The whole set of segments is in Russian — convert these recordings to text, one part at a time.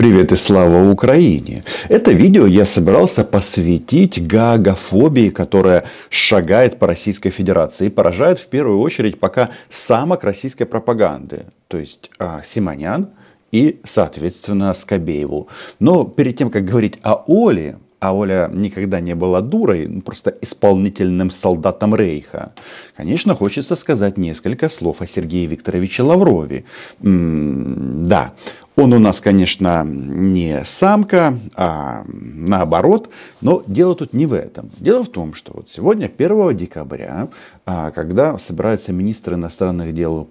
Привет и слава Украине! Это видео я собирался посвятить гаагофобии, которая шагает по Российской Федерации и поражает в первую очередь пока самок российской пропаганды, то есть Симонян и, соответственно, Скабееву. Но перед тем, как говорить о Оле, а Оля никогда не была дурой, просто исполнительным солдатом Рейха, конечно, хочется сказать несколько слов о Сергее Викторовиче Лаврове. Да. Он у нас, конечно, не самка, а наоборот. Но дело тут не в этом. Дело в том, что вот сегодня, 1 декабря, когда собираются министры иностранных дел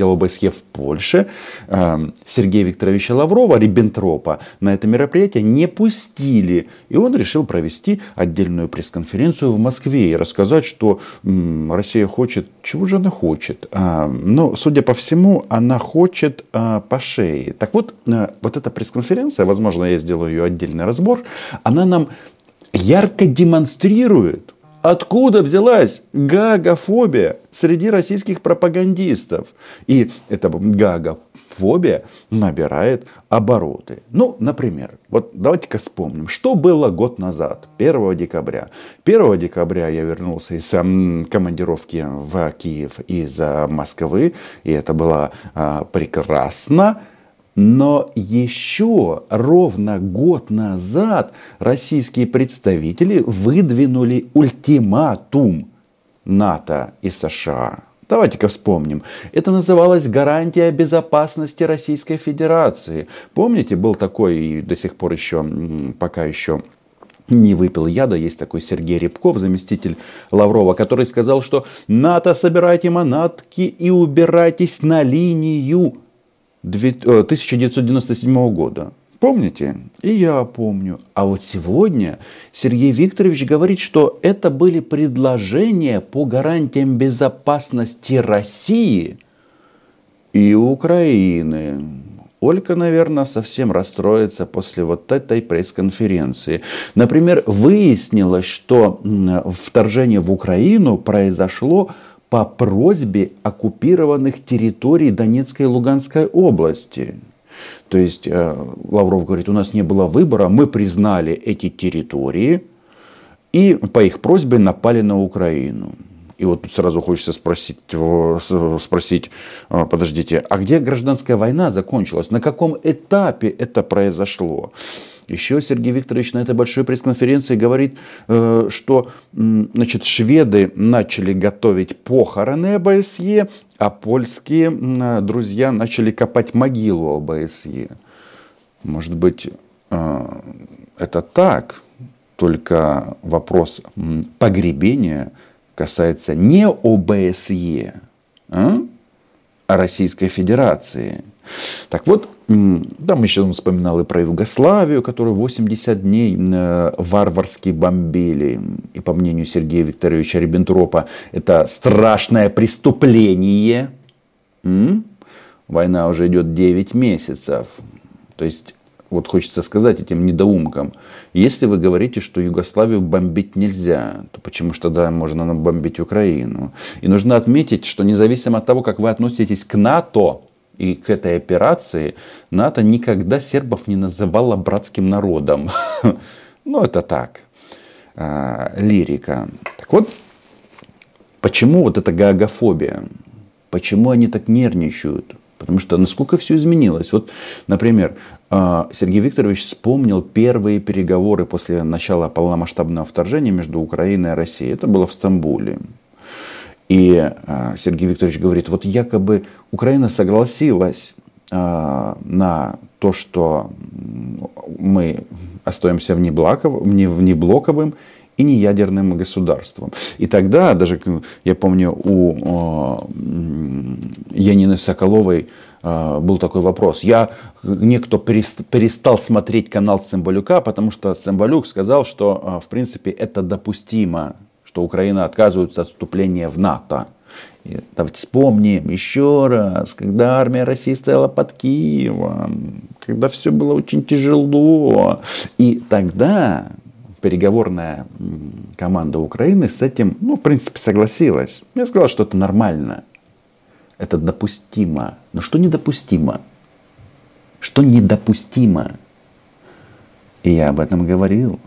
ОБСЕ в Польше, Сергея Викторовича Лаврова, Риббентропа, на это мероприятие не пустили. И он решил провести отдельную пресс-конференцию в Москве и рассказать, что Россия хочет... Чего же она хочет? Но, судя по всему, она хочет по шее. Так вот, вот эта пресс-конференция, возможно, я сделаю ее отдельный разбор, она нам ярко демонстрирует, откуда взялась гаагофобия среди российских пропагандистов. И эта гаагофобия набирает обороты. Ну, например, вот давайте-ка вспомним, что было год назад, 1 декабря. 1 декабря я вернулся из командировки в Киев из Москвы, и это было прекрасно. Но еще ровно год назад российские представители выдвинули ультиматум НАТО и США. Давайте-ка вспомним. Это называлось «Гарантия безопасности Российской Федерации». Помните, был такой, и до сих пор еще, пока еще не выпил яда, есть такой Сергей Рябков, заместитель Лаврова, который сказал, что «НАТО, собирайте манатки и убирайтесь на линию 1997 года». Помните? И я помню. А вот сегодня Сергей Викторович говорит, что это были предложения по гарантиям безопасности России и Украины. Ольга, наверное, совсем расстроится после вот этой пресс-конференции. Например, выяснилось, что вторжение в Украину произошло по просьбе оккупированных территорий Донецкой и Луганской области. То есть Лавров говорит, у нас не было выбора, мы признали эти территории и по их просьбе напали на Украину. И вот тут сразу хочется спросить, подождите, а где гражданская война закончилась? На каком этапе это произошло? Еще Сергей Викторович на этой большой пресс-конференции говорит, что, значит, шведы начали готовить похороны ОБСЕ, а польские друзья начали копать могилу ОБСЕ. Может быть, это так, только вопрос погребения касается не ОБСЕ, а Российской Федерации. Так вот, там еще он вспоминал и про Югославию, которую 80 дней варварски бомбили. И по мнению Сергея Викторовича Риббентропа, это страшное преступление. Война уже идет 9 месяцев. То есть, вот хочется сказать этим недоумкам, если вы говорите, что Югославию бомбить нельзя, то почему же тогда можно бомбить Украину? И нужно отметить, что независимо от того, как вы относитесь к НАТО, и к этой операции, НАТО никогда сербов не называло братским народом. Ну, это так. Лирика. Так вот, почему вот эта гаагофобия? Почему они так нервничают? Потому что насколько все изменилось. Вот, например, Сергей Викторович вспомнил первые переговоры после начала полномасштабного вторжения между Украиной и Россией. Это было в Стамбуле. И Сергей Викторович говорит, вот якобы Украина согласилась на то, что мы остаемся внеблоковым и неядерным государством. И тогда, даже я помню, у Янины Соколовой был такой вопрос. Некто перестал смотреть канал Цимбалюка, потому что Цимбалюк сказал, что в принципе это допустимо, что Украина отказывается от вступления в НАТО. И давайте вспомним еще раз, когда армия России стояла под Киевом, когда все было очень тяжело. И тогда переговорная команда Украины с этим, ну, в принципе, согласилась. Я сказал, что это нормально, это допустимо. Но что недопустимо? что недопустимо. И я об этом говорил.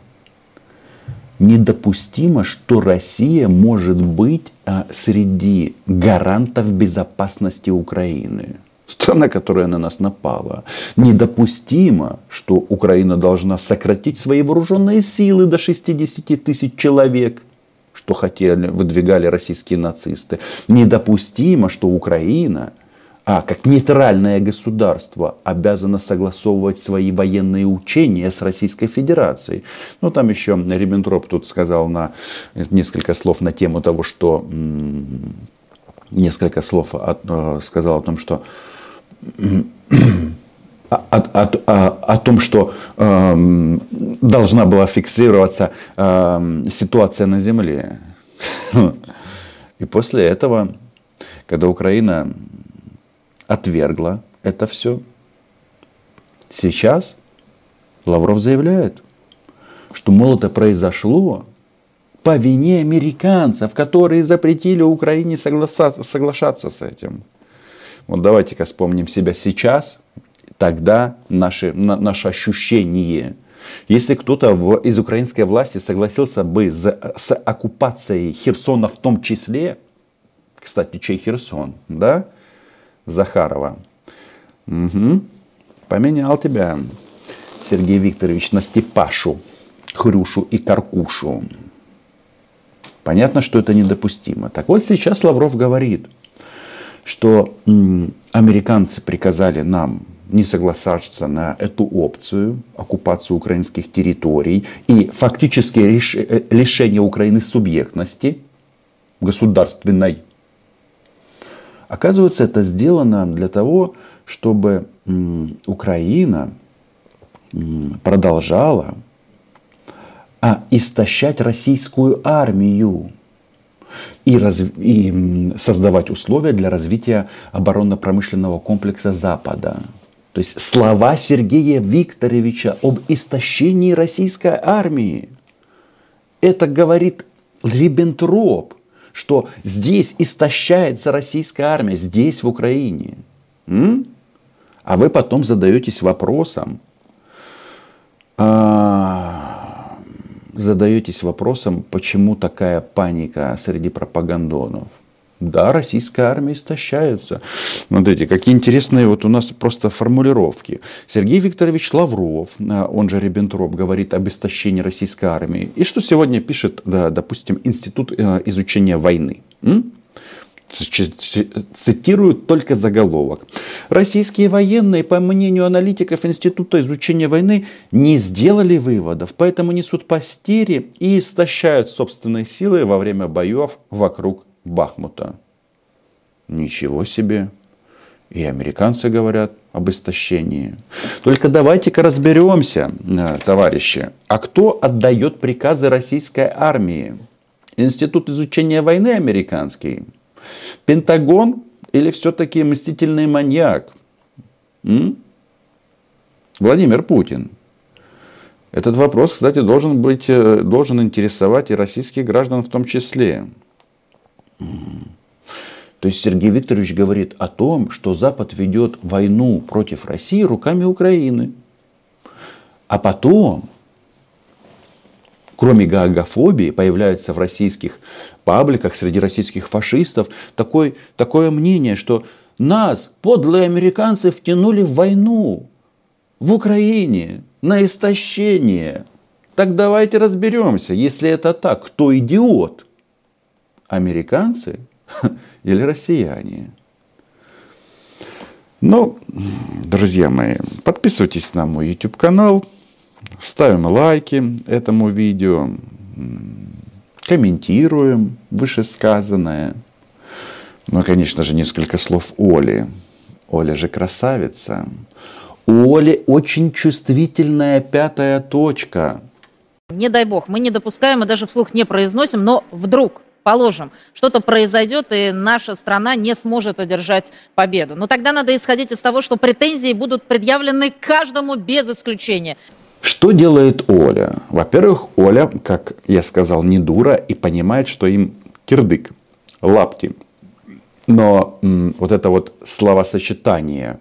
Недопустимо, что Россия может быть среди гарантов безопасности Украины. Страна, которая на нас напала. Недопустимо, что Украина должна сократить свои вооруженные силы до 60 тысяч человек, что хотели, выдвигали российские нацисты. Недопустимо, что Украина, как нейтральное государство, обязано согласовывать свои военные учения с Российской Федерацией. Ну, там еще Риббентроп тут сказал несколько слов на тему того, что... Несколько слов сказал о том, что... о том, что должна была фиксироваться ситуация на земле. И после этого, когда Украина отвергла это все, сейчас Лавров заявляет, что, мол, это произошло по вине американцев, которые запретили Украине соглашаться с этим. Вот давайте-ка вспомним себя сейчас. Тогда наше ощущение. Если кто-то из украинской власти согласился бы с оккупацией Херсона в том числе, кстати, чей Херсон, да? Захарова. Угу. Поменял тебя, Сергей Викторович, на Степашу, Хрюшу и Каркушу. Понятно, что это недопустимо. Так вот, сейчас Лавров говорит, что американцы приказали нам не соглашаться на эту опцию, оккупацию украинских территорий и фактически лишение Украины субъектности государственной. Оказывается, это сделано для того, чтобы Украина продолжала истощать российскую армию и создавать условия для развития оборонно-промышленного комплекса Запада. То есть слова Сергея Викторовича об истощении российской армии. Это говорит Риббентроп, что здесь истощается российская армия, здесь, в Украине. А вы потом задаетесь вопросом, почему такая паника среди пропагандонов. Да, российская армия истощается. Смотрите, какие интересные вот у нас просто формулировки. Сергей Викторович Лавров, он же Риббентроп, говорит об истощении российской армии. И что сегодня пишет, допустим, Институт изучения войны? Цитирую только заголовок. Российские военные, по мнению аналитиков Института изучения войны, не сделали выводов, поэтому несут потери и истощают собственные силы во время боев вокруг Бахмута. Ничего себе. И американцы говорят об истощении. Только давайте-ка разберемся, товарищи. А кто отдает приказы российской армии? Институт изучения войны американский? Пентагон или все-таки мстительный маньяк? Владимир Путин. Этот вопрос, кстати, должен интересовать и российских граждан в том числе. То есть Сергей Викторович говорит о том, что Запад ведет войну против России руками Украины. А потом, кроме гаагофобии, появляется в российских пабликах, среди российских фашистов такое мнение, что нас, подлые американцы, втянули в войну в Украине, на истощение. Так давайте разберемся, если это так, кто идиот? Американцы или россияне? Ну, друзья мои, подписывайтесь на мой YouTube-канал, ставим лайки этому видео, комментируем вышесказанное. Ну, конечно же, несколько слов Оли. Оля же красавица. У Оли очень чувствительная 5-я точка. Не дай бог, мы не допускаем и даже вслух не произносим, но вдруг... Положим, что-то произойдет, и наша страна не сможет одержать победу. Но тогда надо исходить из того, что претензии будут предъявлены каждому без исключения. Что делает Оля? Во-первых, Оля, как я сказал, не дура и понимает, что им кирдык, лапти. Но вот это вот словосочетание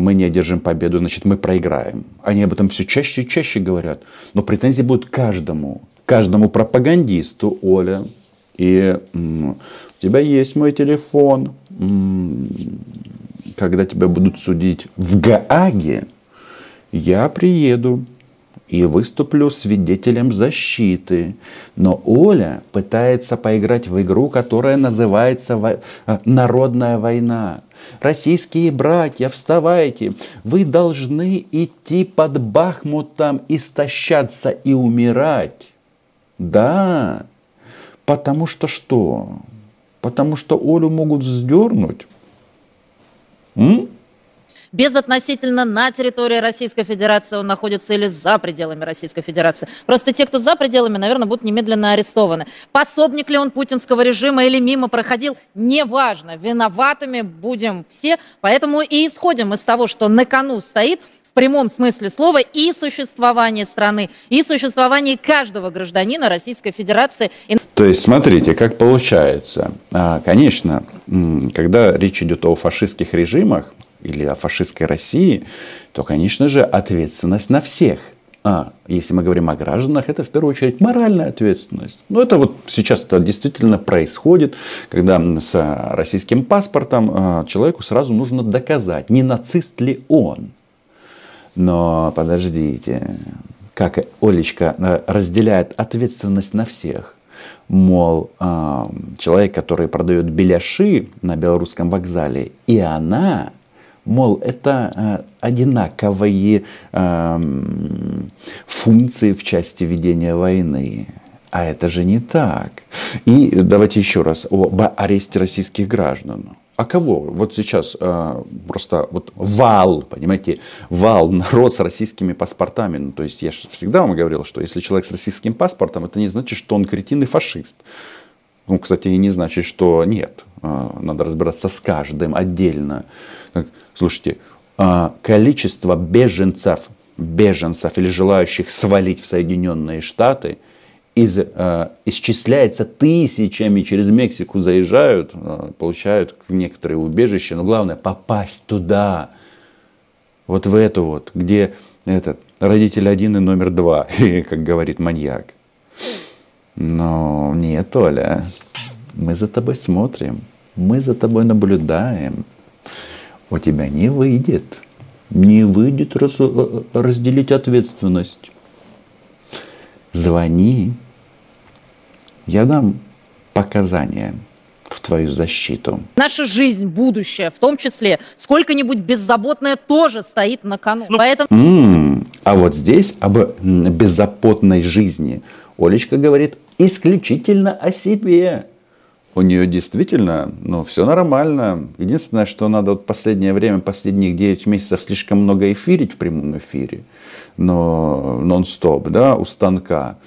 мы не одержим победу, значит, мы проиграем. Они об этом все чаще и чаще говорят. Но претензии будут каждому. Каждому пропагандисту, Оля. И у тебя есть мой телефон. Когда тебя будут судить в Гааге, я приеду и выступлю свидетелем защиты. Но Оля пытается поиграть в игру, которая называется «Народная война». Российские братья, вставайте! Вы должны идти под Бахмутом, истощаться и умирать. Да, потому что что? Потому что Олю могут вздернуть. Безотносительно, на территории Российской Федерации он находится или за пределами Российской Федерации. Просто те, кто за пределами, наверное, будут немедленно арестованы. Пособник ли он путинского режима или мимо проходил, неважно. Виноватыми будем все. Поэтому и исходим из того, что на кону стоит в прямом смысле слова и существование страны, и существование каждого гражданина Российской Федерации. То есть, смотрите, как получается. Конечно, когда речь идет о фашистских режимах, или о фашистской России, то, конечно же, ответственность на всех. А если мы говорим о гражданах, это в первую очередь моральная ответственность. Но это вот сейчас это действительно происходит, когда с российским паспортом человеку сразу нужно доказать, не нацист ли он. Но подождите, как Олечка разделяет ответственность на всех. Мол, человек, который продает беляши на Белорусском вокзале, и она... Мол, это одинаковые функции в части ведения войны. А это же не так. И давайте еще раз об аресте российских граждан. А кого? Вот сейчас просто вот вал, понимаете, вал, народ с российскими паспортами. Ну, то есть я же всегда вам говорил, что если человек с российским паспортом, это не значит, что он кретин и фашист. Ну, кстати, и не значит, что нет. Надо разбираться с каждым отдельно. Слушайте, количество беженцев или желающих свалить в Соединенные Штаты исчисляется тысячами. Через Мексику заезжают, получают некоторые убежища. Но главное попасть туда. Вот в эту вот, где родитель один и номер два, как говорит маньяк. Но нет, Оля, мы за тобой смотрим, мы за тобой наблюдаем. У тебя не выйдет. Не выйдет разделить ответственность. Звони. Я дам показания в твою защиту. Наша жизнь, будущее, в том числе, сколько-нибудь беззаботное тоже стоит на кону. Поэтому... А вот здесь об беззаботной жизни Олечка говорит исключительно о себе. У нее действительно, все нормально. Единственное, что надо вот последнее время, последних 9 месяцев слишком много эфирить в прямом эфире. Но нон-стоп, да, у станка.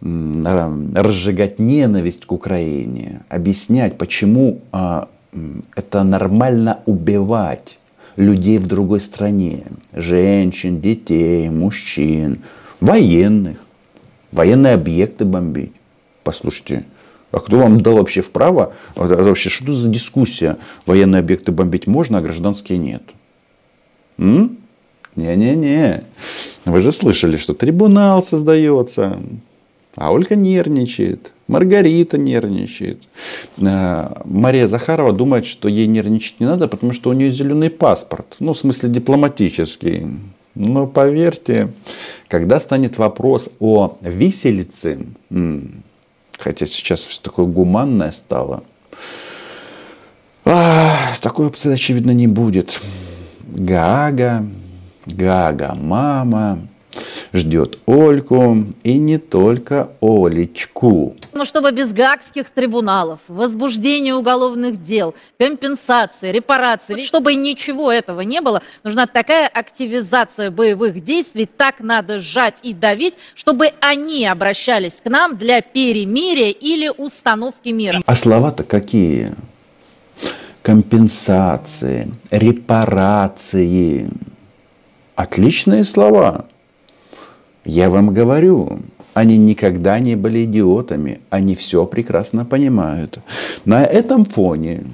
Разжигать ненависть к Украине. Объяснять, почему это нормально убивать людей в другой стране. Женщин, детей, мужчин, военных. Военные объекты бомбить. Послушайте. А кто вам дал вообще вправо? Вообще, что за дискуссия? Военные объекты бомбить можно, а гражданские нет. Не-не-не. Вы же слышали, что трибунал создается. А Ольга нервничает. Маргарита нервничает. Мария Захарова думает, что ей нервничать не надо, потому что у нее зеленый паспорт. В смысле дипломатический. Но поверьте, когда станет вопрос о виселице... Хотя сейчас все такое гуманное стало. Такой опции, очевидно, не будет. Гаага, мама ждет Ольку и не только Олечку. Но чтобы без гаагских трибуналов, возбуждения уголовных дел, компенсации, репарации, чтобы ничего этого не было, нужна такая активизация боевых действий, так надо сжать и давить, чтобы они обращались к нам для перемирия или установки мира. А слова-то какие? Компенсации, репарации. Отличные слова. Я вам говорю, они никогда не были идиотами, они все прекрасно понимают. На этом фоне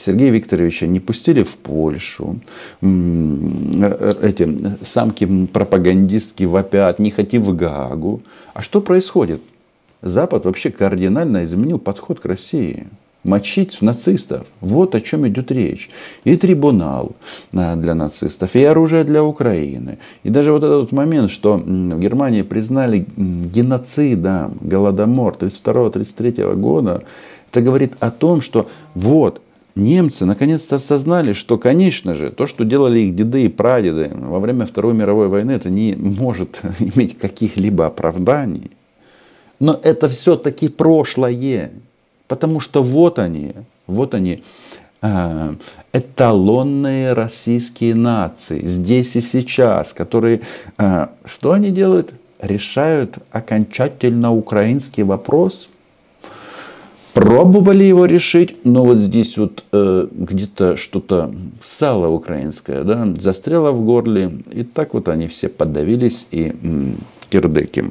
Сергея Викторовича не пустили в Польшу. Эти самки-пропагандистки вопят, не хоти в Гаагу. А что происходит? Запад вообще кардинально изменил подход к России. Мочить нацистов. Вот о чем идет речь. И трибунал для нацистов, и оружие для Украины. И даже вот этот момент, что в Германии признали геноцидом голодомор 1932-1933 года, это говорит о том, что вот немцы наконец-то осознали, что, конечно же, то, что делали их деды и прадеды во время Второй мировой войны, это не может иметь каких-либо оправданий. Но это все-таки прошлое. Потому что вот они, эталонные российские нации, здесь и сейчас, которые, что они делают? Решают окончательно украинский вопрос. Пробовали его решить, но вот здесь вот где-то что-то, сало украинское, да, застряло в горле. И так вот они все подавились и кирдыки.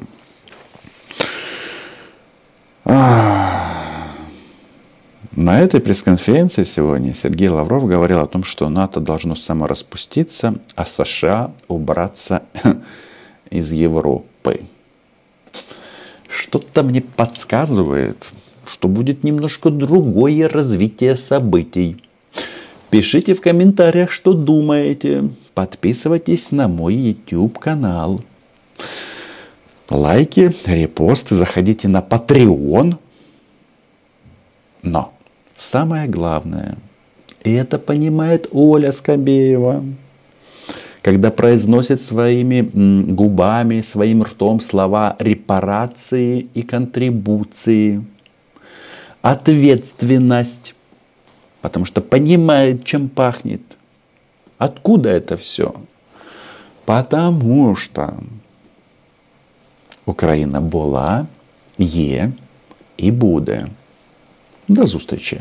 На этой пресс-конференции сегодня Сергей Лавров говорил о том, что НАТО должно самораспуститься, а США убраться из Европы. Что-то мне подсказывает, что будет немножко другое развитие событий. Пишите в комментариях, что думаете. Подписывайтесь на мой YouTube-канал. Лайки, репосты, заходите на Patreon. Но самое главное, и это понимает Оля Скабеева, когда произносит своими губами, своим ртом слова репарации и контрибуции, ответственность, потому что понимает, чем пахнет. Откуда это все? Потому что Украина была, є і буде. До зустрічі!